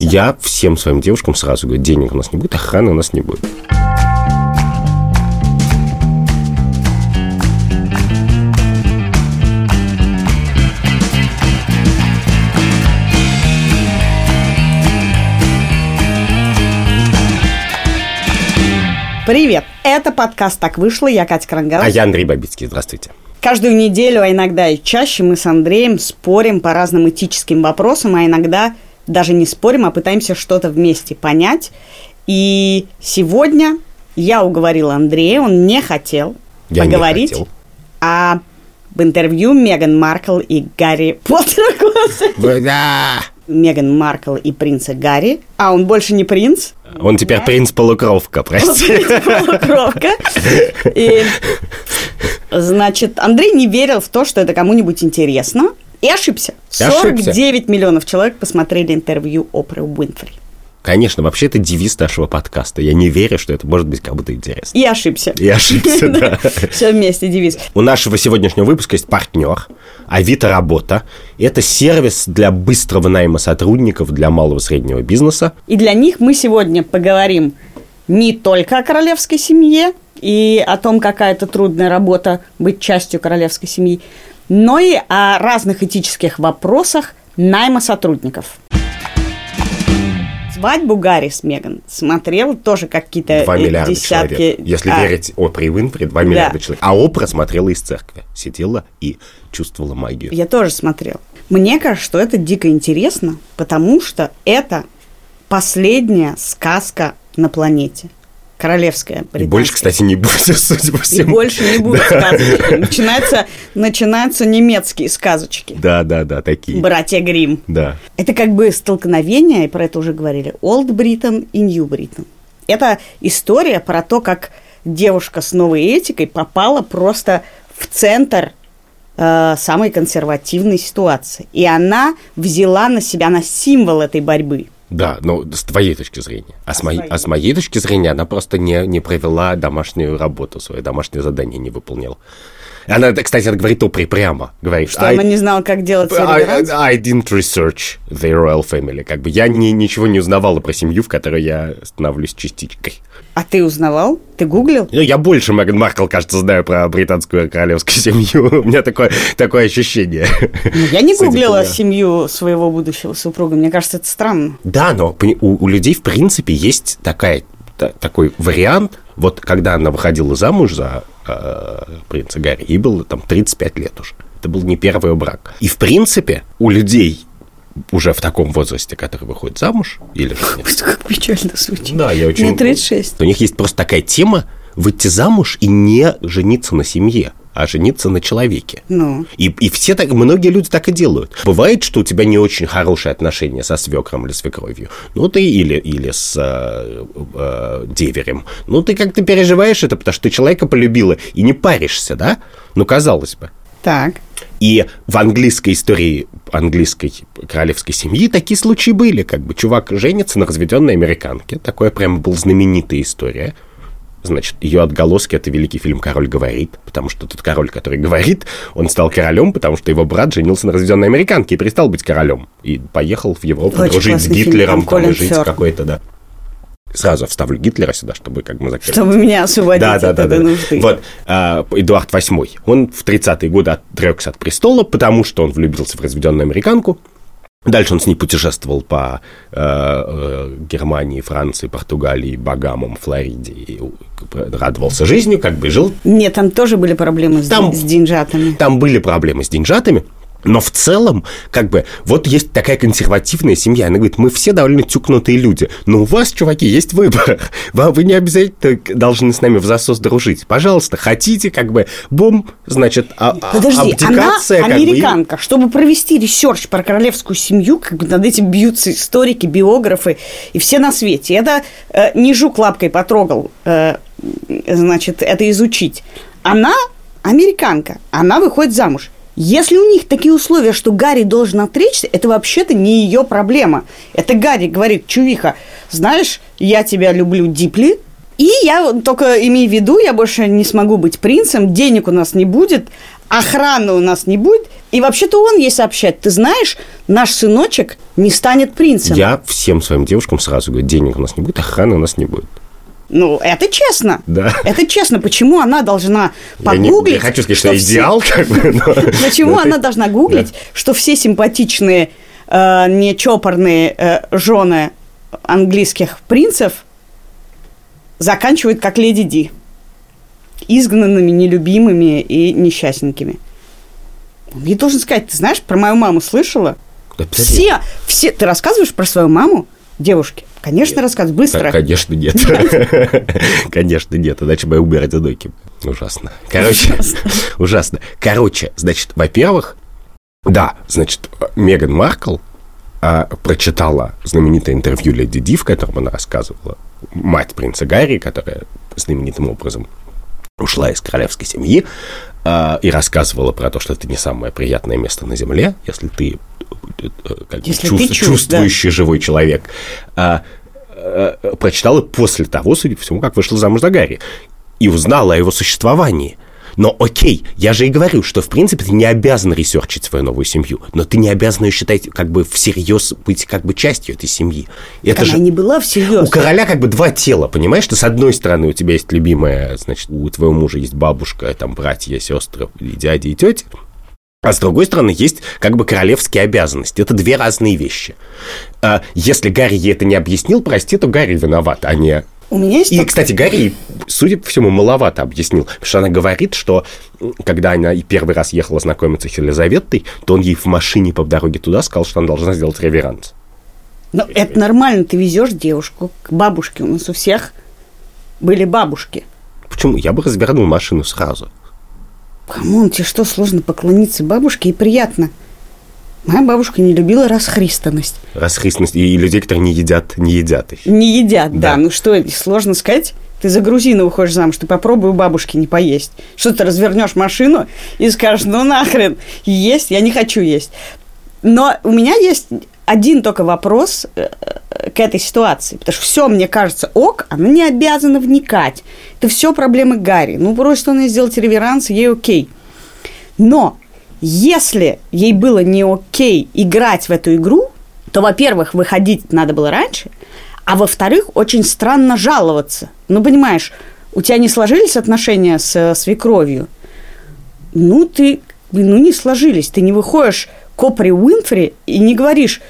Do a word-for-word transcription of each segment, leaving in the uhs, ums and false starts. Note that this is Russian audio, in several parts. Я всем своим девушкам сразу говорю, денег у нас не будет, охраны у нас не будет. Привет! Это подкаст «Так вышло». Я Катя Крангалович. А я Андрей Бабицкий. Здравствуйте. Каждую неделю, а иногда и чаще, мы с Андреем спорим по разным этическим вопросам, а иногда даже не спорим, а пытаемся что-то вместе понять. И сегодня я уговорила Андрея, он не хотел я поговорить не хотел. об интервью Меган Маркл и Гарри Поттера. Меган Маркл и принца Гарри. А он больше не принц. Он теперь да? принц-полукровка, прости. Принц-полукровка. И, значит, Андрей не верил в то, что это кому-нибудь интересно. И ошибся. сорок девять миллионов человек посмотрели интервью Опры Уинфри. Конечно, вообще это девиз нашего подкаста. Я не верю, что это может быть кому-то интересно. И ошибся. И ошибся, да. Все вместе, девиз. У нашего сегодняшнего выпуска есть партнер Авито Работа. Это сервис для быстрого найма сотрудников для малого и среднего бизнеса. И для них мы сегодня поговорим не только о королевской семье и о том, какая это трудная работа быть частью королевской семьи, но и о разных этических вопросах найма сотрудников. «Свадьбу Гарри с Меган» смотрел тоже какие-то десятки... человек. Если а... верить Опре Уинфри, два миллиарда да. человек. А Опра смотрела из церкви. Сидела и чувствовала магию. Я тоже смотрела. Мне кажется, что это дико интересно, потому что это последняя сказка на планете. Королевская британская. И больше, кстати, не будет, судя по всему. И больше не будет сказки. Начинаются, начинаются немецкие сказочки. Да-да-да, такие. «Братья Гримм». Да. Это как бы столкновение, и про это уже говорили, «Олд Бриттон» и «Нью Бриттон». Это история про то, как девушка с новой этикой попала просто в центр э, самой консервативной ситуации. И она взяла на себя, на символ этой борьбы. Да, но с твоей точки зрения. А, а, с, моей, а с моей точки зрения она просто не, не провела домашнюю работу, свое домашнее задание не выполнила. Она, кстати, это говорит Опре прямо. Говорит, что I, она не знала, как делать реверанс? I, I didn't research the royal family. Как бы я ни, ничего не узнавала про семью, в которой я становлюсь частичкой. А ты узнавал? Ты гуглил? Ну, я больше Меган Маркл, кажется, знаю про британскую королевскую семью. У меня такое, такое ощущение. Но я не гуглила семью своего будущего супруга. Мне кажется, это странно. Да, но у, у людей, в принципе, есть такая, та, такой вариант. Вот когда она выходила замуж за принца Гарри, ей было там тридцать пять лет уже. Это был не первый брак. И, в принципе, у людей уже в таком возрасте, который выходит замуж, или женится... Как печально звучит. Да, я очень... Мне тридцать шесть. У них есть просто такая тема выйти замуж и не жениться на семье, а жениться на человеке. Ну. И, и все так, многие люди так и делают. Бывает, что у тебя не очень хорошие отношения со свекром или свекровью, ну ты или, или с э, э, деверем, ну ты как-то переживаешь это, потому что ты человека полюбила и не паришься, да? Ну, казалось бы. Так. И в английской истории английской королевской семьи такие случаи были, как бы чувак женится на разведенной американке, такое прямо была знаменитая история. Значит, ее отголоски — это великий фильм «Король говорит», потому что тот король, который говорит, он стал королем, потому что его брат женился на разведенной американке и перестал быть королем. И поехал в Европу дружить с Гитлером, там, жить с какой-то, да. Сразу вставлю Гитлера сюда, чтобы как мы закрыли. Чтобы меня освободить да, от да, да, этой да. нужды. Вот, э, Эдуард восьмой, он в тридцатые годы отрекся от престола, потому что он влюбился в разведенную американку. Дальше он с ней путешествовал по э, э, Германии, Франции, Португалии, Багамам, Флориде, и радовался жизнью, как бы жил. Нет, там тоже были проблемы там, с деньжатами. Там были проблемы с деньжатами, но в целом, как бы, вот есть такая консервативная семья, она говорит, мы все довольно тюкнутые люди, но у вас, чуваки, есть выбор, вы не обязательно должны с нами в засос дружить, пожалуйста, хотите, как бы, бум, значит, а, подожди, абдикация. Она американка, как бы, и... чтобы провести ресерч про королевскую семью, как бы над этим бьются историки, биографы и все на свете, это э, не жук лапкой потрогал, э, значит, это изучить, она американка, она выходит замуж. Если у них такие условия, что Гарри должен отречься, это вообще-то не ее проблема. Это Гарри говорит, чувиха, знаешь, я тебя люблю дипли, И я только имею в виду, я больше не смогу быть принцем, денег у нас не будет, охраны у нас не будет. И вообще-то он ей сообщает, ты знаешь, наш сыночек не станет принцем. Я всем своим девушкам сразу говорю, денег у нас не будет, охраны у нас не будет. Ну, это честно. Да. Это честно. Почему она должна погуглить... Я, не, я хочу сказать, что, что я идеал, все... как бы. Но... Почему она должна гуглить, да. что все симпатичные, э, нечопорные э, жены английских принцев заканчивают как леди Ди. Изгнанными, нелюбимыми и несчастненькими. Он ей должен сказать, ты знаешь, про мою маму слышала? Да, все, все... Ты рассказываешь про свою маму? Девушки, конечно, рассказывай быстро. Конечно, нет. Конечно, нет. Иначе бы я умер одиноким. Ужасно. Короче, ужасно. Короче, значит, во-первых, да, значит, Меган Маркл прочитала знаменитое интервью леди Ди, в котором она рассказывала, мать принца Гарри, которая знаменитым образом ушла из королевской семьи, и рассказывала про то, что это не самое приятное место на земле, если ты... Как Если чувств, ты чувств, чувствующий да. живой человек, а, а, прочитала после того, судя по всему, как вышла замуж за Гарри, и узнала о его существовании. Но окей, я же и говорю, что, в принципе, ты не обязан ресерчить свою новую семью, но ты не обязан ее считать, как бы, всерьез быть, как бы, частью этой семьи. Это же... Она не была всерьез. У короля, как бы, два тела, понимаешь? Что, с одной стороны, у тебя есть любимая, значит, у твоего мужа есть бабушка, там, братья, сестры, дяди и тети. А с другой стороны, есть как бы королевские обязанности. Это две разные вещи. Если Гарри ей это не объяснил, прости, то Гарри виноват, а не... У меня есть... И, кстати, Гарри, судя по всему, маловато объяснил. Потому что она говорит, что когда она первый раз ехала знакомиться с Елизаветой, то он ей в машине по дороге туда сказал, что она должна сделать реверанс. Ну, это нормально. Ты везешь девушку к бабушке. У нас у всех были бабушки. Почему? Я бы развернул машину сразу. Камон, тебе что, сложно поклониться бабушке? И приятно. Моя бабушка не любила расхристанность. Расхристанность и людей, которые не едят, не едят их. Не едят, да. да. Ну что, сложно сказать? Ты за грузина выходишь замуж, ты попробуй у бабушки не поесть. Что ты развернешь машину и скажешь, ну нахрен, есть, я не хочу есть. Но у меня есть один только вопрос к этой ситуации. Потому что все, мне кажется, ок, она не обязана вникать. Это все проблемы Гарри. Ну, просит он ей сделать реверанс, ей окей. Но если ей было не окей играть в эту игру, то, во-первых, выходить надо было раньше, а во-вторых, очень странно жаловаться. Ну, понимаешь, у тебя не сложились отношения с свекровью? Ну, ты, ну, не сложились. Ты не выходишь к Опре Уинфри и не говоришь...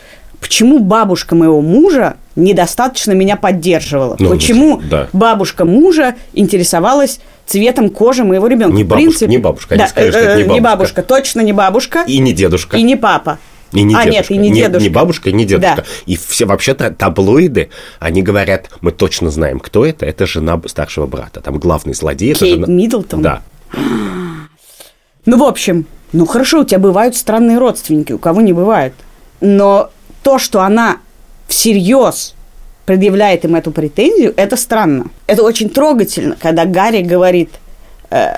Почему бабушка моего мужа недостаточно меня поддерживала? Ну, Почему да. бабушка мужа интересовалась цветом кожи моего ребенка? Не бабушка, в принципе, не бабушка. Да, скажут, э, не, бабушка. не бабушка, точно не бабушка. И не дедушка. И не папа. И не а, дедушка. нет, и не, не дедушка. Не бабушка, и не дедушка. Да. И все вообще-то таблоиды, они говорят, мы точно знаем, кто это. Это жена старшего брата. Там главный злодей. Кейт это жена... Миддлтон? Да. Ну, в общем, ну хорошо, у тебя бывают странные родственники, у кого не бывает. Но... То, что она всерьез предъявляет им эту претензию, это странно. Это очень трогательно, когда Гарри говорит, э,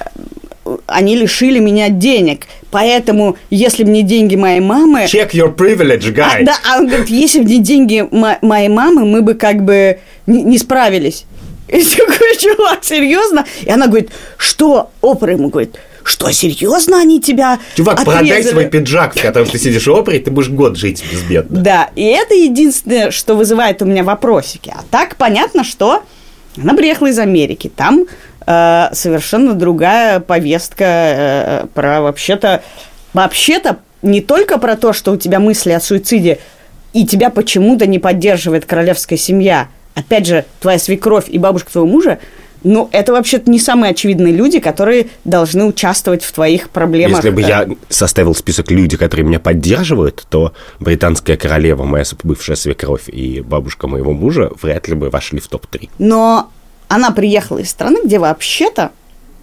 они лишили меня денег, поэтому, если мне деньги моей мамы... Check your privilege, guys. А, да, а он говорит, если бы не деньги мо- моей мамы, мы бы как бы не, не справились. И такой чувак, серьезно? И она говорит, что? Опра ему говорит... Что, серьезно они тебя Чувак, отрезали? Продай свой пиджак, в котором ты сидишь в опере, и ты будешь год жить безбедно. Да, и это единственное, что вызывает у меня вопросики. А так понятно, что она приехала из Америки. Там э, совершенно другая повестка э, про вообще-то... Вообще-то не только про то, что у тебя мысли о суициде, и тебя почему-то не поддерживает королевская семья. Опять же, твоя свекровь и бабушка твоего мужа, ну, это вообще-то не самые очевидные люди, которые должны участвовать в твоих проблемах. Если бы я составил список людей, которые меня поддерживают, то британская королева, моя бывшая свекровь и бабушка моего мужа вряд ли бы вошли в топ три. Но она приехала из страны, где вообще-то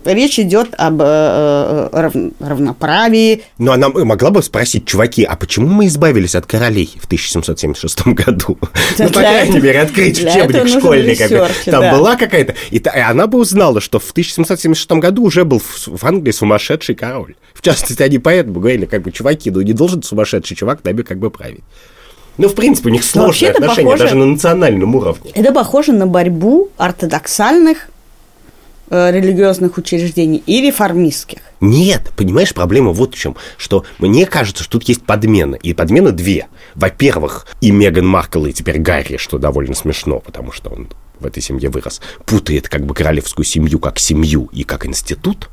речь идет об э, рав, равноправии. Но она могла бы спросить, чуваки, а почему мы избавились от королей в тысяча семьсот семьдесят шестом году? Ну, по крайней мере, открыть учебник школьника. Там была какая-то... И она бы узнала, что в тысяча семьсот семьдесят шестом году уже был в Англии сумасшедший король. В частности, они поэтому говорили, как бы, чуваки, ну не должен сумасшедший чувак нами как бы править. Ну, в принципе, у них сложные Вообще-то отношения, похоже, даже на национальном уровне. Это похоже на борьбу ортодоксальных э, религиозных учреждений и реформистских. Нет, понимаешь, проблема вот в чем, что мне кажется, что тут есть подмена, и подмена две. Во-первых, и Меган Маркл, и теперь Гарри, что довольно смешно, потому что он в этой семье вырос, путает как бы королевскую семью как семью и как институт.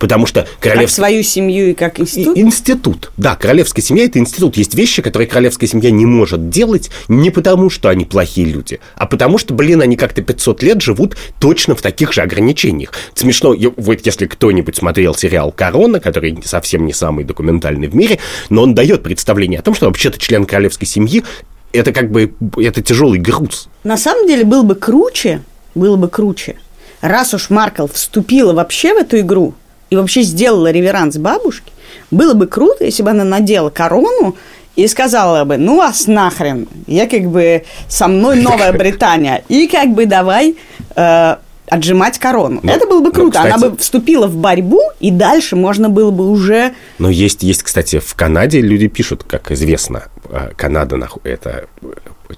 Потому что королевская... Как свою семью и как институт? И, институт. Да, королевская семья – это институт. Есть вещи, которые королевская семья не может делать не потому, что они плохие люди, а потому что, блин, они как-то пятьсот лет живут точно в таких же ограничениях. Смешно, вот если кто-нибудь смотрел сериал «Корона», который совсем не самый документальный в мире, но он дает представление о том, что вообще-то член королевской семьи – это как бы это тяжелый груз. На самом деле было бы круче, было бы круче, раз уж Маркл вступила вообще в эту игру, и вообще сделала реверанс бабушке, было бы круто, если бы она надела корону и сказала бы, ну вас нахрен, я как бы, со мной Новая Британия, и как бы давай э, отжимать корону. Но, это было бы круто, но, кстати, она бы вступила в борьбу, и дальше можно было бы уже... Но есть, есть, кстати, в Канаде люди пишут, как известно, Канада – это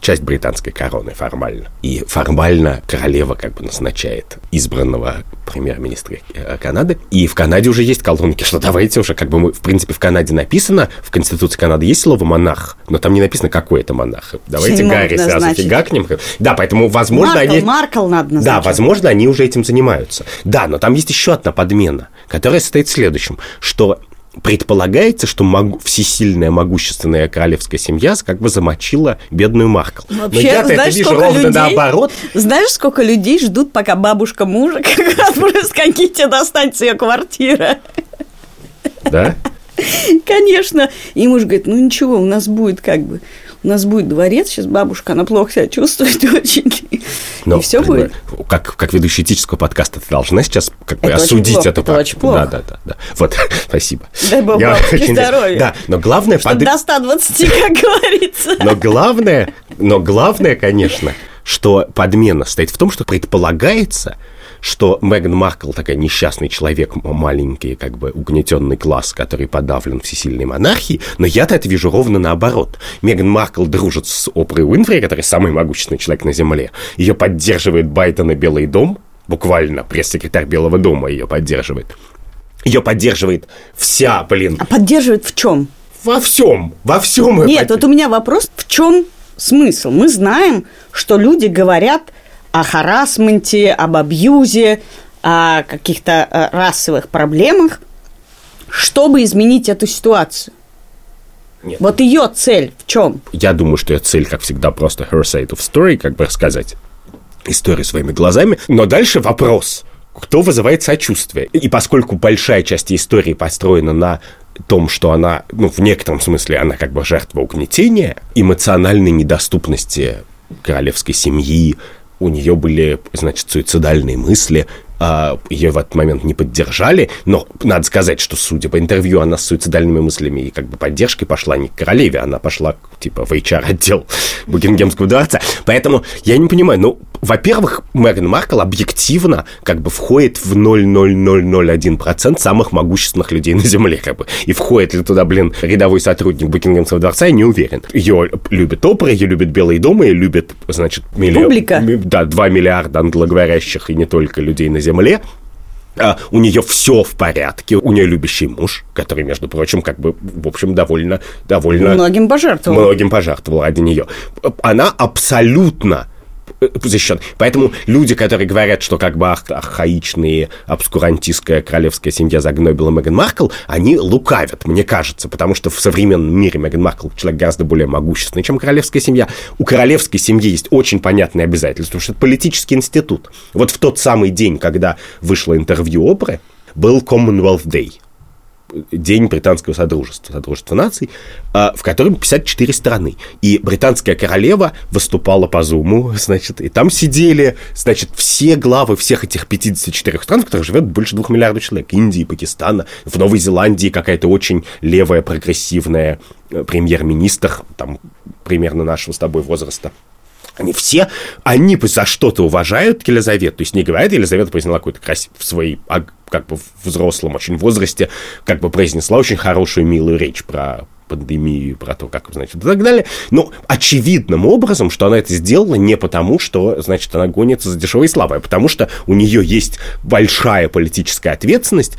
часть британской короны формально. И формально королева как бы назначает избранного премьер-министра Канады. И в Канаде уже есть колонки, что давайте уже как бы мы... В принципе, в Канаде написано, в Конституции Канады есть слово «монарх», но там не написано, какой это монарх. Давайте Гарри сразу фигакнем. Да, поэтому, возможно, Маркл, они... Маркл надо назначить. Да, возможно, они уже этим занимаются. Да, но там есть еще одна подмена, которая состоит в следующем, что... Предполагается, что могу... всесильная, могущественная королевская семья как бы замочила бедную Маркл. Вообще, но я-то знаешь, это вижу ровно людей... наоборот. Знаешь, сколько людей ждут, пока бабушка мужа как раз будет скакить и достать ее квартира? Да? Конечно. И муж говорит, ну ничего, у нас будет как бы... У нас будет дворец, сейчас бабушка, она плохо себя чувствует очень. Но, и все будет. Как, как ведущий этического подкаста, ты должна сейчас как бы это осудить плохо, это. Это очень плохо. Да, да, да, да. Вот, спасибо. Дай бог бабушке здоровья. Да, но главное... Чтоб под... до ста двадцати, как говорится. Но главное, но главное, конечно, что подмена стоит в том, что предполагается... что Меган Маркл такая несчастный человек, маленький, как бы угнетенный класс, который подавлен всесильной монархией, но я-то это вижу ровно наоборот. Меган Маркл дружит с Опрой Уинфри, который самый могущественный человек на земле. Ее поддерживает Байден и Белый дом, буквально пресс-секретарь Белого дома ее поддерживает. Ее поддерживает вся, блин... А поддерживает в чем? Во всем, во всем. Нет, под... вот у меня вопрос, в чем смысл? Мы знаем, что люди говорят... о харассменте, об абьюзе, о каких-то расовых проблемах, чтобы изменить эту ситуацию. Нет. Вот ее цель в чем? Я думаю, что ее цель, как всегда, просто her side of story, как бы рассказать историю своими глазами. Но дальше вопрос, кто вызывает сочувствие? И поскольку большая часть истории построена на том, что она, ну, в некотором смысле, она как бы жертва угнетения, эмоциональной недоступности королевской семьи, у нее были, значит, суицидальные мысли, ее в этот момент не поддержали, но надо сказать, что, судя по интервью, она с суицидальными мыслями и как бы поддержкой пошла не к королеве, она пошла, типа, в эйч ар-отдел Букингемского дворца. Поэтому я не понимаю, ну, во-первых, Меган Маркл объективно как бы входит в ноль целых ноль ноль ноль один процента самых могущественных людей на земле, как бы. И входит ли туда, блин, рядовой сотрудник Букингемского дворца, я не уверен. Ее любит опера, ее любит Белый дом, ее любит, значит, миллион... Публика. Да, два миллиарда англоговорящих и не только людей на земле. Земле, а, у нее все в порядке, у нее любящий муж, который, между прочим, как бы, в общем, довольно... довольно многим пожертвовал. Многим пожертвовал ради нее. Она абсолютно защищена. Поэтому люди, которые говорят, что как бы архаичные, обскурантистская королевская семья загнобила Меган Маркл, они лукавят, мне кажется, потому что в современном мире Меган Маркл человек гораздо более могущественный, чем королевская семья. У королевской семьи есть очень понятные обязательства, потому что это политический институт. Вот в тот самый день, когда вышло интервью Опры, был Commonwealth Day, День британского содружества, содружества наций, в котором пятьдесят четыре страны. И британская королева выступала по зуму, значит, и там сидели, значит, все главы всех этих пятидесяти четырёх стран, в которых живет больше двух миллиардов человек. Индии, Пакистана, в Новой Зеландии какая-то очень левая, прогрессивная премьер-министр, там, примерно нашего с тобой возраста. Они все, они за что-то уважают Елизавету, то есть не говорят, Елизавета произнесла какую-то красивую, в своей, как бы в взрослом очень возрасте, как бы произнесла очень хорошую, милую речь про пандемию, про то, как, значит, загнали. Но очевидным образом, что она это сделала не потому, что, значит, она гонится за дешевой славой, а потому что у нее есть большая политическая ответственность,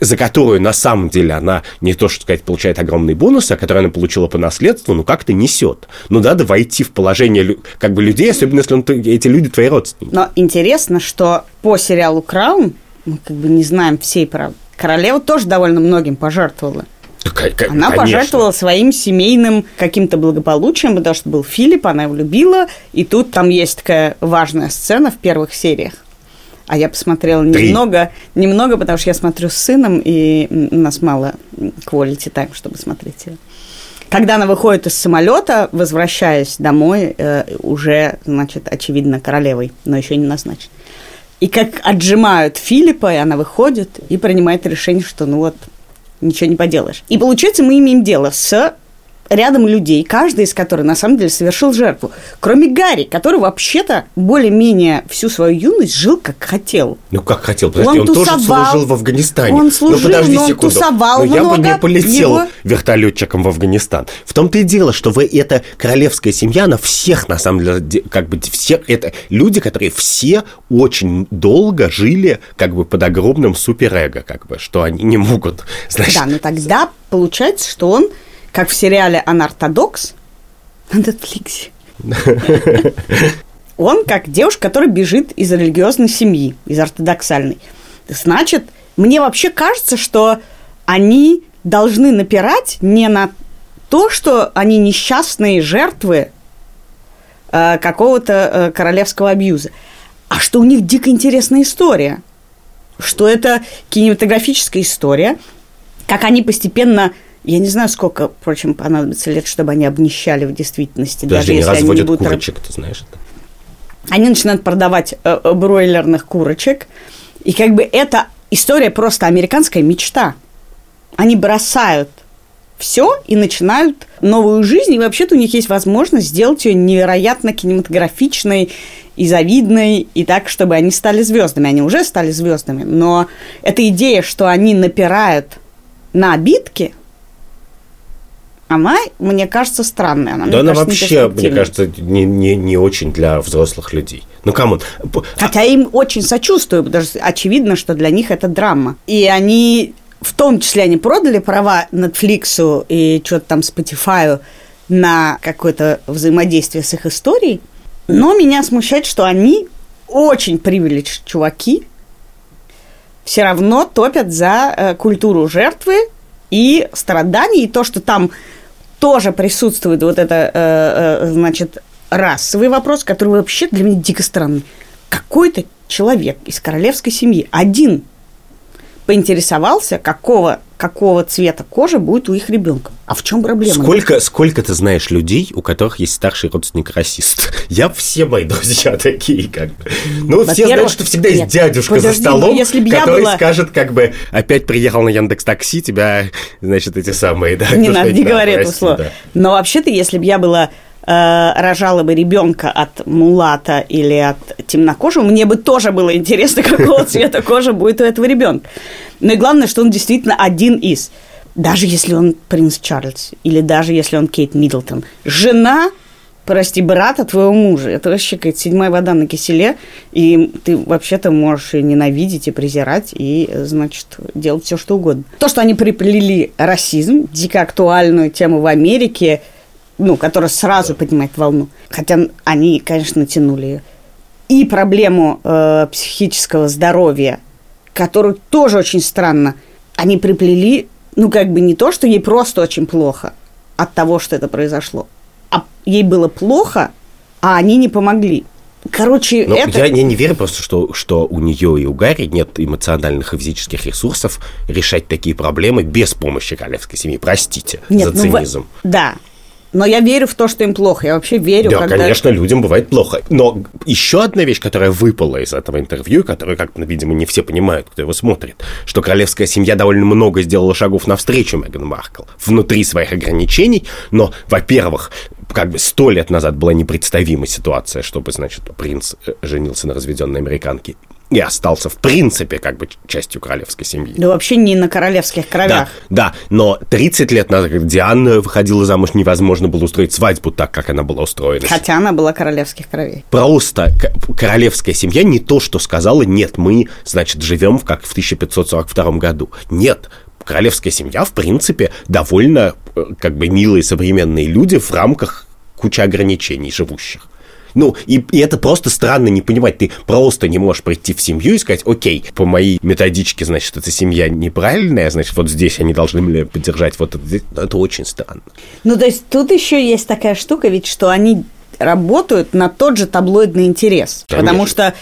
за которую, на самом деле, она не то, что сказать, получает огромные бонусы, а которые она получила по наследству, ну, как-то несет. Но надо войти в положение, как бы, людей, особенно если он, эти люди твои родственники. Но интересно, что по сериалу «Краун» мы как бы не знаем всей правды. Королева тоже довольно многим пожертвовала. К- она конечно. Пожертвовала своим семейным каким-то благополучием, потому что был Филипп, она его любила, и тут там есть такая важная сцена в первых сериях. А я посмотрела Три. немного, немного, потому что я смотрю с сыном, и у нас мало quality time, чтобы смотреть ее. Когда она выходит из самолета, возвращаясь домой, э, уже, значит, очевидно, королевой, но еще не назначена. И как отжимают Филиппа, и она выходит и принимает решение, что ну вот, ничего не поделаешь. И получается, мы имеем дело с рядом людей, каждый из которых на самом деле совершил жертву. Кроме Гарри, который вообще-то более-менее всю свою юность жил как хотел. Ну как хотел, подожди, он, он тусовал, тоже служил в Афганистане. Он служил, ну, подожди, но он секунду. Тусовал но много. Но я бы не полетел его... вертолетчиком в Афганистан. В том-то и дело, что вы, эта королевская семья, она всех, на самом деле, как бы все, это люди, которые все очень долго жили как бы под огромным суперэго, как бы, что они не могут, значит... Да, но тогда получается, что он... Как в сериале «Анортодокс» на Netflix. Он как девушка, которая бежит из религиозной семьи, из ортодоксальной. Значит, мне вообще кажется, что они должны напирать не на то, что они несчастные жертвы э, какого-то э, королевского абьюза, а что у них дико интересная история, что это кинематографическая история, как они постепенно... Я не знаю, сколько, впрочем, понадобится лет, чтобы они обнищали в действительности. Даже, даже если они разводят будут... курочек, ты знаешь это. Они начинают продавать э, бройлерных курочек. И как бы эта история просто американская мечта. Они бросают все и начинают новую жизнь. И вообще-то у них есть возможность сделать ее невероятно кинематографичной и завидной. И так, чтобы они стали звездами. Они уже стали звездами. Но эта идея, что они напирают на обидки... Она, мне кажется, странная. Она, да, она кажется, вообще, мне кажется, не, не, не очень для взрослых людей. Ну, камон. Хотя я им очень сочувствую, потому что очевидно, что для них это драма. И они, в том числе, они продали права Netflix и что-то там Spotify на какое-то взаимодействие с их историей. Но меня смущает, что они очень привилегированные чуваки, все равно топят за культуру жертвы и страданий, и то, что там тоже присутствует вот это, значит, расовый вопрос, который вообще для меня дико странный. Какой-то человек из королевской семьи один поинтересовался, какого, какого цвета кожи будет у их ребенка. А в чем проблема? Сколько, сколько ты знаешь людей, у которых есть старший родственник расист? Я все мои друзья такие, как бы. Ну, во-первых, все знают, что всегда нет, есть дядюшка подожди, за столом, ну, который была... скажет, как бы, опять приехал на Яндекс.Такси, тебя, значит, эти самые... Да, не надо, не говори это слово. Да. Но вообще-то, если бы я была... рожала бы ребенка от мулата или от темнокожего, мне бы тоже было интересно, какого цвета кожи будет у этого ребенка. Но и главное, что он действительно один из. Даже если он принц Чарльз, или даже если он Кейт Миддлтон. Жена, прости, брата твоего мужа. Это вообще какая-то седьмая вода на киселе, и ты вообще-то можешь и ненавидеть, и презирать, и, значит, делать все что угодно. То, что они приплели расизм, дико актуальную тему в Америке, ну, которая сразу поднимает волну. Хотя они, конечно, натянули ее. И проблему э, психического здоровья, которую тоже очень странно. Они приплели, ну, как бы не то, что ей просто очень плохо от того, что это произошло. А ей было плохо, а они не помогли. Короче, это... я, я не верю просто, что, что у нее и у Гарри нет эмоциональных и физических ресурсов решать такие проблемы без помощи королевской семьи. Простите нет, за цинизм. Ну, вы... Да. Но я верю в то, что им плохо. Я вообще верю, да, когда... Да, конечно, людям бывает плохо. Но еще одна вещь, которая выпала из этого интервью, которую, как, видимо, не все понимают, кто его смотрит, что королевская семья довольно много сделала шагов навстречу Меган Маркл внутри своих ограничений, но, во-первых, как бы сто лет назад была непредставима ситуация, чтобы, значит, принц женился на разведенной американке. и остался, в принципе, как бы частью королевской семьи. Да вообще не на королевских кровях. Да, да, но тридцать лет назад, когда Диана выходила замуж, невозможно было устроить свадьбу так, как она была устроена. Хотя она была королевских кровей. Просто королевская семья не то, что сказала, нет, мы, значит, живем как в тысяча пятьсот сорок втором году. Нет, королевская семья, в принципе, довольно, как бы, милые современные люди в рамках кучи ограничений живущих. Ну, и, и это просто странно не понимать. Ты просто не можешь прийти в семью и сказать: окей, по моей методичке, значит, эта семья неправильная, значит, вот здесь они должны были поддержать вот это здесь. Это очень странно. Ну, то есть тут еще есть такая штука, ведь что они работают на тот же таблоидный интерес. Конечно. Потому что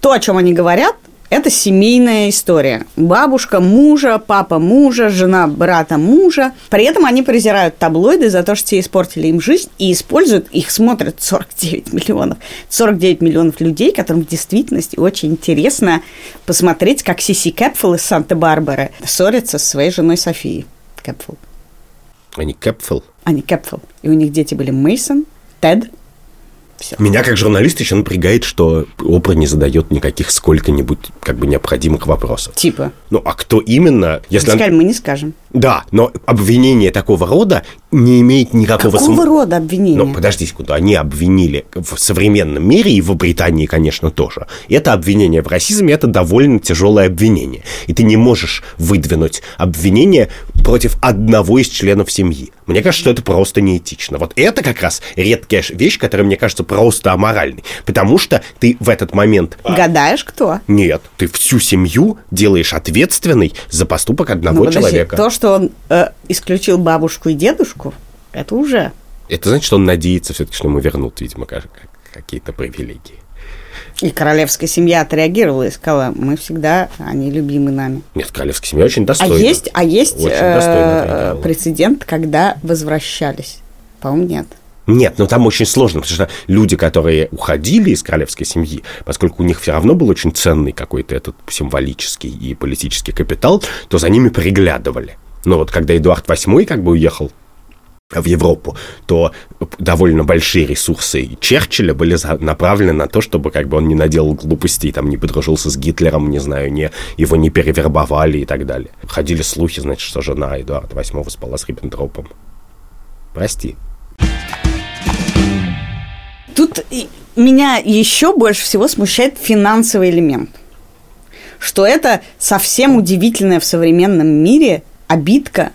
то, о чем они говорят, это семейная история. Бабушка мужа, папа мужа, жена брата мужа. При этом они презирают таблоиды за то, что те испортили им жизнь, и используют, их смотрят сорок девять миллионов. сорок девять миллионов людей, которым в действительности очень интересно посмотреть, как Сиси Кэпфелл из Санта-Барбары ссорится со своей женой Софией Кэпфелл. Они Кэпфелл? Они Кэпфелл. И у них дети были Мейсон, Тед. Все. Меня как журналист еще напрягает, что Опра не задает никаких сколько-нибудь, как бы, необходимых вопросов. Типа? Ну, а кто именно? Если он... мы не скажем. Да, но обвинение такого рода не имеет никакого смысла. Какого см... рода обвинение? Ну, подожди секунду, они обвинили в современном мире, и в Британии, конечно, тоже. Это обвинение в расизме, это довольно тяжелое обвинение. И ты не можешь выдвинуть обвинение против одного из членов семьи. Мне кажется, что это просто неэтично. Вот это как раз редкая вещь, которая, мне кажется, просто аморальной. Потому что ты в этот момент... Гадаешь, кто? Нет, ты всю семью делаешь ответственной за поступок одного ну, человека. То, что он э, исключил бабушку и дедушку, это уже... Это значит, что он надеется все-таки, что ему вернут, видимо, какие-то привилегии. И королевская семья отреагировала и сказала: мы всегда, они любимы нами. Нет, королевская семья очень достойна. А есть, а есть э, прецедент, когда возвращались? По-моему, нет. Нет, но там очень сложно, потому что люди, которые уходили из королевской семьи, поскольку у них все равно был очень ценный какой-то этот символический и политический капитал, то за ними приглядывали. Но вот когда Эдуард восьмой как бы уехал в Европу, то довольно большие ресурсы Черчилля были направлены на то, чтобы как бы он не наделал глупостей, там не подружился с Гитлером, не знаю, не, его не перевербовали и так далее. Ходили слухи, значит, что жена Эдуарда восьмого спала с Риббентропом. Прости. Тут меня еще больше всего смущает финансовый элемент. Что это совсем удивительная в современном мире обидка,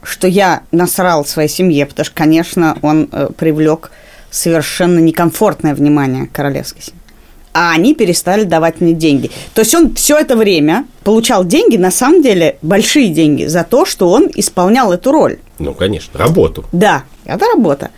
что я насрал своей семье, потому что, конечно, он э, привлек совершенно некомфортное внимание королевской семьи. А они перестали давать мне деньги. То есть он все это время получал деньги, на самом деле, большие деньги, за то, что он исполнял эту роль. Ну, конечно, работу. Да, это работа.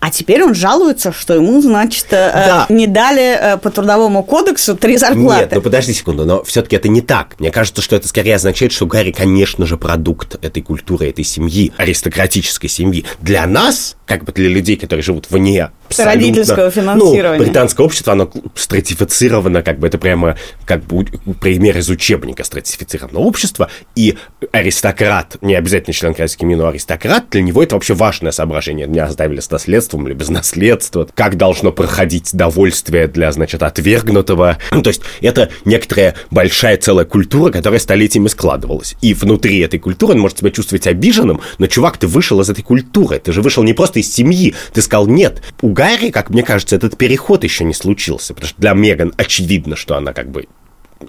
А теперь он жалуется, что ему, значит, да. э, не дали э, по Трудовому кодексу три зарплаты. Нет, ну подожди секунду, но все-таки это не так. Мне кажется, что это скорее означает, что Гарри, конечно же, продукт этой культуры, этой семьи, аристократической семьи. Для нас, как бы для людей, которые живут вне абсолютно... родительского финансирования. Ну, британское общество, оно стратифицировано, как бы это прямо, как бы пример из учебника стратифицированного общества, и аристократ, не обязательно член королевской семьи, но аристократ, для него это вообще важное соображение. Меня оставили с наследством, или без наследства, как должно проходить довольствие для, значит, отвергнутого. Ну, то есть это некоторая большая целая культура, которая столетиями складывалась. И внутри этой культуры он может себя чувствовать обиженным, но, чувак, ты вышел из этой культуры, ты же вышел не просто из семьи, ты сказал нет. У Гарри, как мне кажется, этот переход еще не случился, потому что для Меган очевидно, что она как бы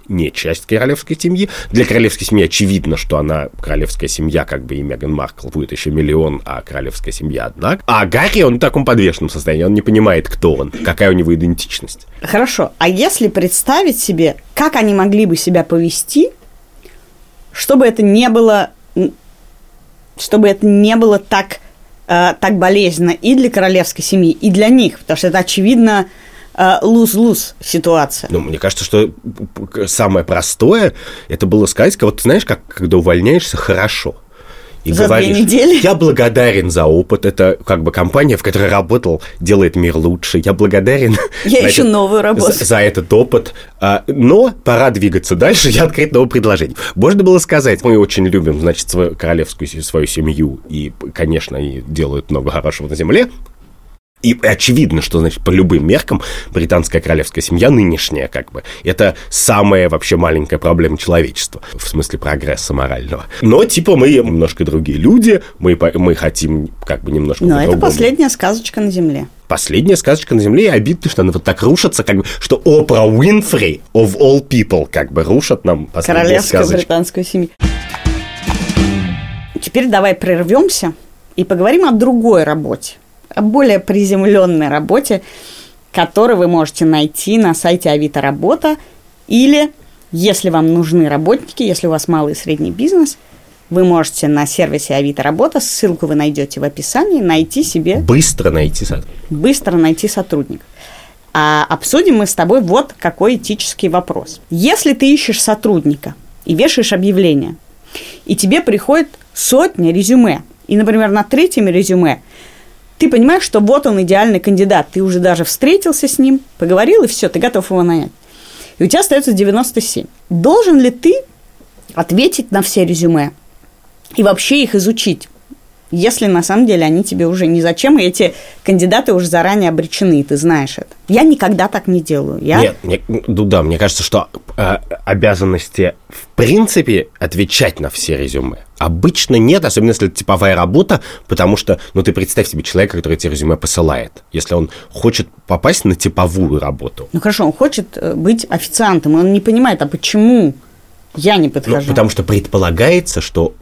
не часть королевской семьи. Для королевской семьи очевидно, что она королевская семья, как бы и Меган Маркл будет еще миллион, а королевская семья одна. А Гарри, он в таком подвешенном состоянии, он не понимает, кто он, какая у него идентичность. Хорошо, а если представить себе, как они могли бы себя повести, чтобы это не было, чтобы это не было так, э, так болезненно и для королевской семьи, и для них, потому что это очевидно луз-луз ситуация. Ну, мне кажется, что самое простое это было сказать, вот ты знаешь, как, когда увольняешься, хорошо. И за говоришь, две недели? Я благодарен за опыт, это как бы компания, в которой работал, делает мир лучше, я благодарен я значит, ищу новую работу. За, за этот опыт, но пора двигаться дальше, я открыт новым предложением. Можно было сказать, мы очень любим, значит, свою королевскую свою семью, и, конечно, они делают много хорошего на земле, и очевидно, что, значит, по любым меркам британская королевская семья нынешняя, как бы, это самая вообще маленькая проблема человечества, в смысле прогресса морального. Но, типа, мы немножко другие люди, мы, мы хотим, как бы, немножко по-другому. Но это последняя сказочка на земле. Последняя сказочка на земле, и обидно, что она вот так рушится, как бы, что Опра Уинфри of all people, как бы, рушат нам последние сказочки. Королевскую британскую семью. Теперь давай прервемся и поговорим о другой работе, о более приземленной работе, которую вы можете найти на сайте Авито Работа, или, если вам нужны работники, если у вас малый и средний бизнес, вы можете на сервисе Авито Работа, ссылку вы найдете в описании, найти себе... Быстро найти сотрудника. Быстро найти сотрудника. А обсудим мы с тобой вот какой этический вопрос. Если ты ищешь сотрудника и вешаешь объявление, и тебе приходит сотня резюме, и, например, на третьем резюме ты понимаешь, что вот он идеальный кандидат, ты уже даже встретился с ним, поговорил, и все, ты готов его нанять. И у тебя остается девяносто семь. Должен ли ты ответить на все резюме и вообще их изучить, если на самом деле они тебе уже ни зачем, и эти кандидаты уже заранее обречены, ты знаешь это? Я никогда так не делаю. Я... Нет, мне, ну да, мне кажется, что э, обязанности в принципе отвечать на все резюме обычно нет, особенно если это типовая работа, потому что, ну, ты представь себе человека, который тебе резюме посылает, если он хочет попасть на типовую работу. Ну хорошо, он хочет быть официантом, и он не понимает, а почему... Я не подхожу. Ну, потому что предполагается, что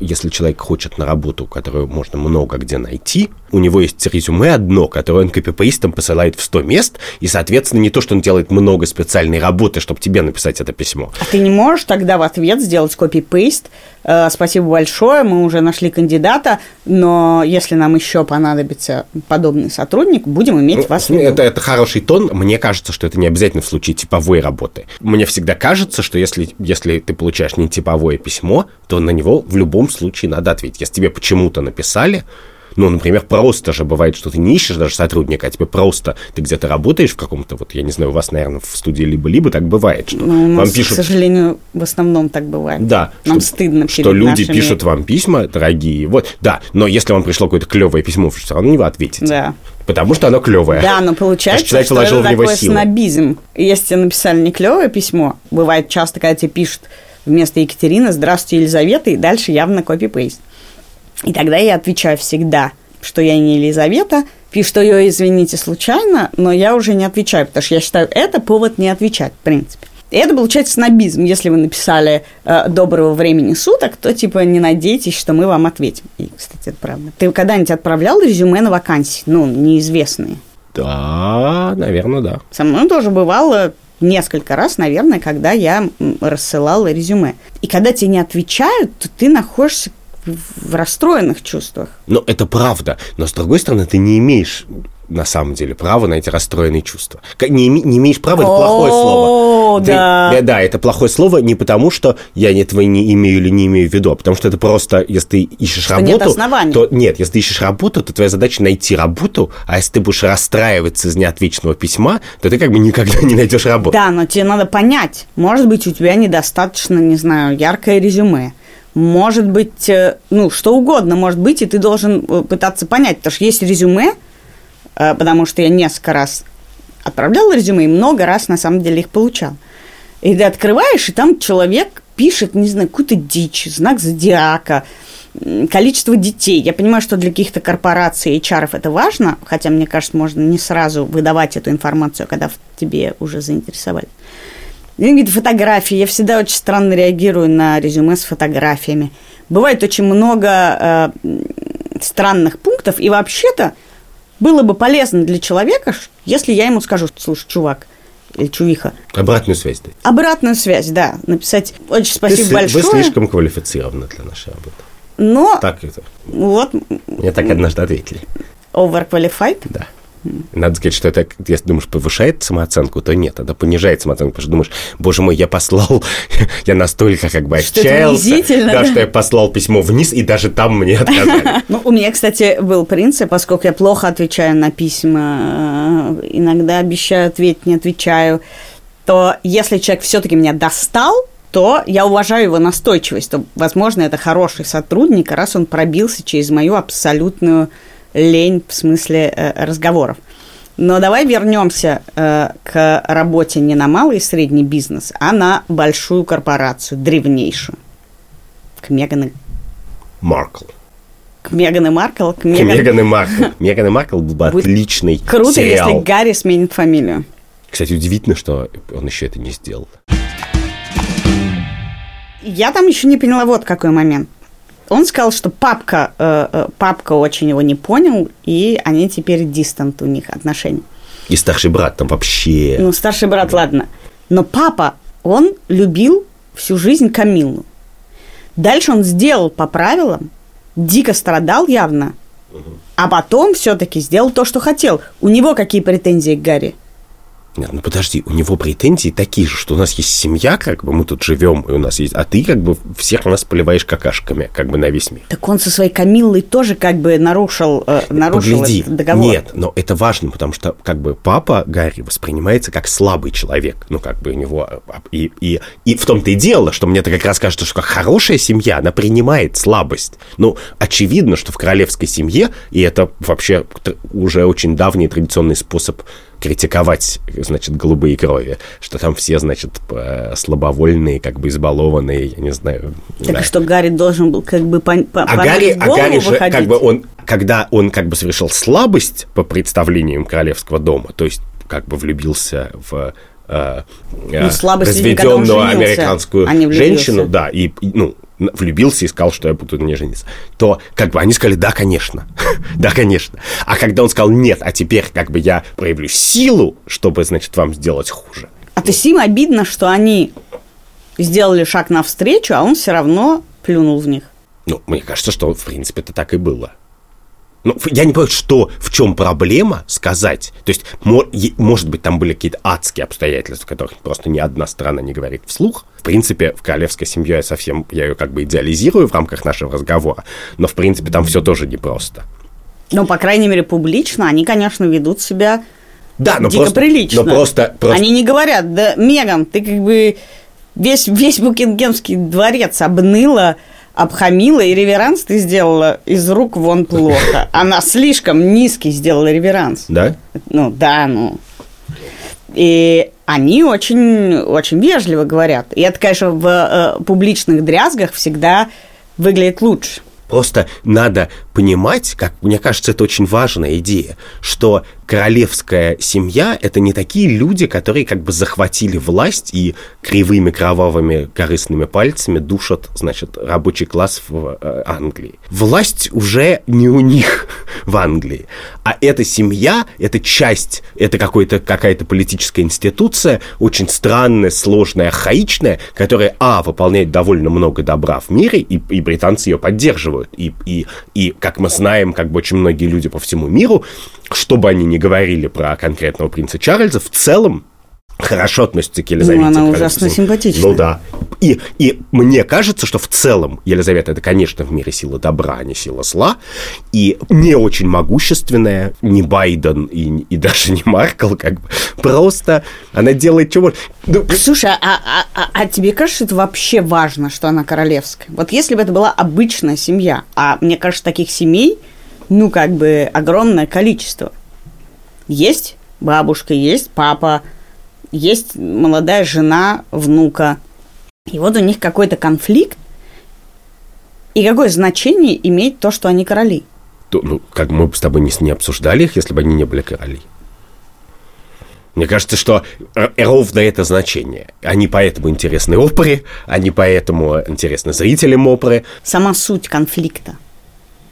если человек хочет на работу, которую можно много где найти, у него есть резюме одно, которое он копипейстом посылает в сто мест, и, соответственно, не то, что он делает много специальной работы, чтобы тебе написать это письмо. А ты не можешь тогда в ответ сделать копипейст? Э, спасибо большое, мы уже нашли кандидата, но если нам еще понадобится подобный сотрудник, будем иметь ну, вас в виду. Это, это хороший тон. Мне кажется, что это не обязательно в случае типовой работы. Мне всегда кажется, что если, если ты получаешь не типовое письмо, то на него в любом случае надо ответить. Если тебе почему-то написали, ну, например, просто же бывает, что ты не ищешь даже сотрудника, а тебе просто, ты где-то работаешь в каком-то, вот, я не знаю, у вас, наверное, в студии либо-либо так бывает, что ну, вам нас, пишут... к сожалению, в основном так бывает. Да. Нам что, стыдно перед нашими... Что люди пишут вам письма, дорогие, вот, да, но если вам пришло какое-то клевое письмо, вы все равно не ответите. Да. Потому что оно клевое. Да, но получается, человек что это в него такой силы. Снобизм. Если тебе написали не клевое письмо, бывает часто, когда тебе пишут вместо Екатерины «Здравствуйте, Елизавета», и дальше явно копипейст. И тогда я отвечаю всегда, что я не Елизавета, пишу, что ее, извините, случайно, но я уже не отвечаю, потому что я считаю, это повод не отвечать, в принципе. И это получается снобизм. Если вы написали э, «доброго времени суток», то типа не надейтесь, что мы вам ответим. И, кстати, это правда. Ты когда-нибудь отправлял резюме на вакансии? Ну, неизвестные. Да, наверное, да. Со мной тоже бывало несколько раз, наверное, когда я рассылала резюме. И когда тебе не отвечают, то ты находишься в расстроенных чувствах. Ну, это правда. Но, с другой стороны, ты не имеешь... на самом деле, право на эти расстроенные чувства. Не, не имеешь права, это плохое слово. Да. Ты, да, это плохое слово не потому, что я этого не имею или не имею в виду, а потому что это просто, если ты ищешь что работу... Нет оснований. То, нет, если ты ищешь работу, то твоя задача найти работу, а если ты будешь расстраиваться из неотвеченного письма, то ты как бы никогда не найдешь работу. Да, но тебе надо понять. Может быть, у тебя недостаточно, не знаю, яркое резюме. Может быть, ну, что угодно может быть, и ты должен пытаться понять. Потому что есть резюме, потому что я несколько раз отправляла резюме и много раз, на самом деле, их получала. И ты открываешь, и там человек пишет, не знаю, какую-то дичь, знак зодиака, количество детей. Я понимаю, что для каких-то корпораций и эйч ар это важно, хотя, мне кажется, можно не сразу выдавать эту информацию, когда тебе уже заинтересовали. И говорит, фотографии. Я всегда очень странно реагирую на резюме с фотографиями. Бывает очень много э, странных пунктов, и вообще-то было бы полезно для человека, если я ему скажу, слушай, чувак или чувиха. Обратную связь дать. Обратную связь, да. Написать очень спасибо ты, большое. Вы слишком квалифицированы для нашей работы. Но... Так это. Вот. Мне так однажды ответили. Overqualified? Да. Надо сказать, что это, если думаешь, повышает самооценку, то нет, это понижает самооценку, потому что думаешь, боже мой, я послал, я настолько как бы отчаялся, да, что я послал письмо вниз, и даже там мне отказали. Ну, у меня, кстати, был принцип, поскольку я плохо отвечаю на письма, иногда обещаю ответить, не отвечаю, то если человек все-таки меня достал, то я уважаю его настойчивость, то, возможно, это хороший сотрудник, раз он пробился через мою абсолютную лень в смысле э, разговоров. Но давай вернемся э, к работе не на малый и средний бизнес, а на большую корпорацию, древнейшую. К Меган и... Маркл. К Меган и Маркл. К Меган, к Меган и Маркл. Меган и Маркл был бы Будет отличный круто, сериал. Круто, если Гарри сменит фамилию. Кстати, удивительно, что он еще это не сделал. Я там еще не поняла вот какой момент. Он сказал, что папка, э, папка очень его не понял, и они теперь дистант у них отношения. И старший брат там вообще... Ну, старший брат, да. Ладно. Но папа, он любил всю жизнь Камиллу. Дальше он сделал по правилам, дико страдал явно, угу. А потом все-таки сделал то, что хотел. У него какие претензии к Гарри? Нет, ну подожди, у него претензии такие же, что у нас есть семья, как бы мы тут живем, и у нас есть, а ты как бы всех нас поливаешь какашками, как бы на весь мир. Так он со своей Камиллой тоже как бы нарушил, э, нарушил этот договор. Нет, но это важно, потому что как бы папа Гарри воспринимается как слабый человек, ну как бы у него и, и, и в том-то и дело, что мне-то как раз кажется, что хорошая семья, она принимает слабость. Ну очевидно, что в королевской семье, и это вообще уже очень давний традиционный способ критиковать, значит, голубые крови, что там все, значит, слабовольные, как бы избалованные, я не знаю. Так да. Что Гарри должен был как бы по, по, а Гарри, в голову а Гарри же, выходить? Как бы он, когда он как бы совершил слабость по представлениям королевского дома, то есть как бы влюбился в э, э, ну, разведенную американскую а женщину, да, и, и ну, влюбился и сказал, что я буду на ней жениться, то как бы они сказали, да, конечно, да, конечно. А когда он сказал, нет, а теперь как бы я проявлю силу, чтобы, значит, вам сделать хуже. А то сим обидно, что они сделали шаг навстречу, а он все равно плюнул в них. Ну, мне кажется, что в принципе это так и было. Ну, я не понимаю, что, в чем проблема сказать. То есть, может быть, там были какие-то адские обстоятельства, которых просто ни одна сторона не говорит вслух. В принципе, в королевской семье я совсем, я ее как бы идеализирую в рамках нашего разговора, но, в принципе, там все тоже непросто. Ну, по крайней мере, публично они, конечно, ведут себя да, но дико просто, прилично. Но просто, просто... Они не говорят, да, Меган, ты как бы весь, весь Букингемский дворец обныла, обхамила, и реверанс ты сделала из рук вон плохо. Она слишком низкий сделала реверанс. Да? Ну, да, ну. И они очень, очень вежливо говорят. И это, конечно, в э, публичных дрязгах всегда выглядит лучше. Просто надо понимать, как мне кажется, это очень важная идея, что королевская семья – это не такие люди, которые как бы захватили власть и кривыми, кровавыми, корыстными пальцами душат, значит, рабочий класс в Англии. Власть уже не у них в Англии, а эта семья, эта часть, это какой-то, какая-то политическая институция, очень странная, сложная, архаичная, которая, а, выполняет довольно много добра в мире, и, и британцы ее поддерживают, и, и, и, как мы знаем, как бы очень многие люди по всему миру, чтобы они не говорили про конкретного принца Чарльза, в целом хорошо относится к Елизавете. Ну, она ужасно симпатичная. Ну, да. И, и мне кажется, что в целом Елизавета – это, конечно, в мире сила добра, а не сила зла, и не очень могущественная, не Байден и, и даже не Маркл, как бы, просто она делает чего... Ну, слушай, а, а, а, а тебе кажется, что это вообще важно, что она королевская? Вот если бы это была обычная семья, а мне кажется, таких семей, ну, как бы, огромное количество. Есть бабушка, есть папа, есть молодая жена, внука. И вот у них какой-то конфликт. И какое значение имеет то, что они короли? То, ну, как мы бы с тобой не, не обсуждали их, если бы они не были короли. Мне кажется, что ровно это значение. Они поэтому интересны опере, они поэтому интересны зрителям оперы. Сама суть конфликта.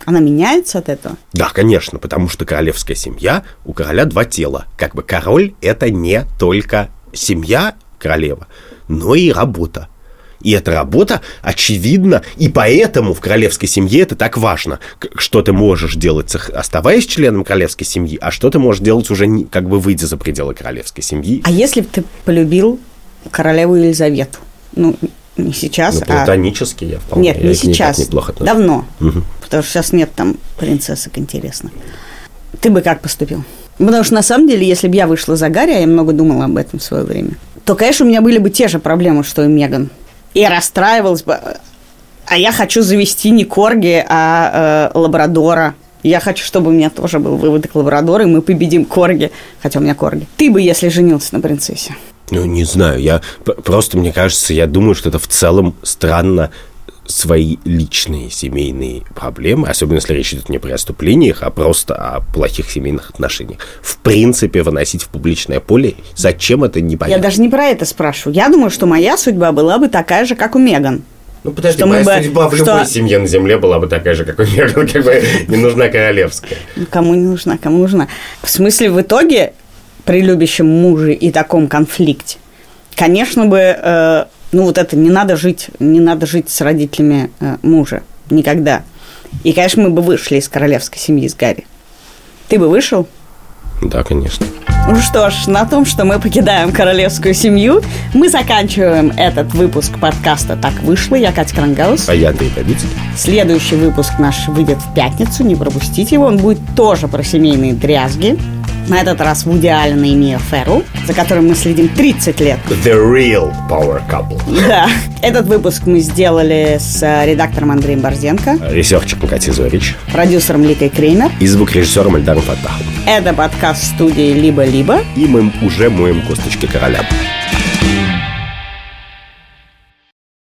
Она меняется от этого? Да, конечно, потому что королевская семья, у короля два тела. Как бы король – это не только семья королева, но и работа. И эта работа, очевидно, и поэтому в королевской семье это так важно, что ты можешь делать, оставаясь членом королевской семьи, а что ты можешь делать уже как бы выйдя за пределы королевской семьи. А если бы ты полюбил королеву Елизавету? Ну... Не сейчас, ну, платонически а... я вполне. Нет, я не сейчас, неплохо давно, угу. Потому что сейчас нет там принцессок интересных. Ты бы как поступил? Потому что, на самом деле, если бы я вышла за Гарри, а я много думала об этом в свое время, то, конечно, у меня были бы те же проблемы, что и Меган. Я расстраивалась бы. А я хочу завести не корги, а э, лабрадора. Я хочу, чтобы у меня тоже был выводок лабрадора, и мы победим корги. Хотя у меня корги. Ты бы, если женился на принцессе? Ну, не знаю. Я просто, мне кажется, я думаю, что это в целом странно. Свои личные семейные проблемы, особенно если речь идет не о преступлениях, а просто о плохих семейных отношениях, в принципе, выносить в публичное поле, зачем это, непонятно. Я даже не про это спрашиваю. Я думаю, что моя судьба была бы такая же, как у Меган. Ну, подожди, что моя бы... судьба в что... любой семье на земле была бы такая же, как у Меган, как бы не нужна королевская. Кому не нужна, кому нужна. В смысле, в итоге, при любящем муже и таком конфликте, конечно бы... Э... Ну, вот это, не надо жить, не надо жить с родителями э, мужа. Никогда. И, конечно, мы бы вышли из королевской семьи с Гарри. Ты бы вышел? Да, конечно. Ну что ж, на том, что мы покидаем королевскую семью, мы заканчиваем этот выпуск подкаста «Так вышло». Я Катя Крангалович. А я Андрей Бабицкий. Следующий выпуск наш выйдет в пятницу, не пропустите его. Он будет тоже про семейные дрязги. На этот раз Вуди Аллена и Мия Феррелл, за которым мы следим тридцать лет. The real power couple. Да. Этот выпуск мы сделали с редактором Андреем Борзенко, режиссером Катей Зорич, продюсером Ликой Кремер и звукорежиссером Ильдаром Фаттаховым. Это подкаст студии «Либо-либо». И мы уже моем косточки короля.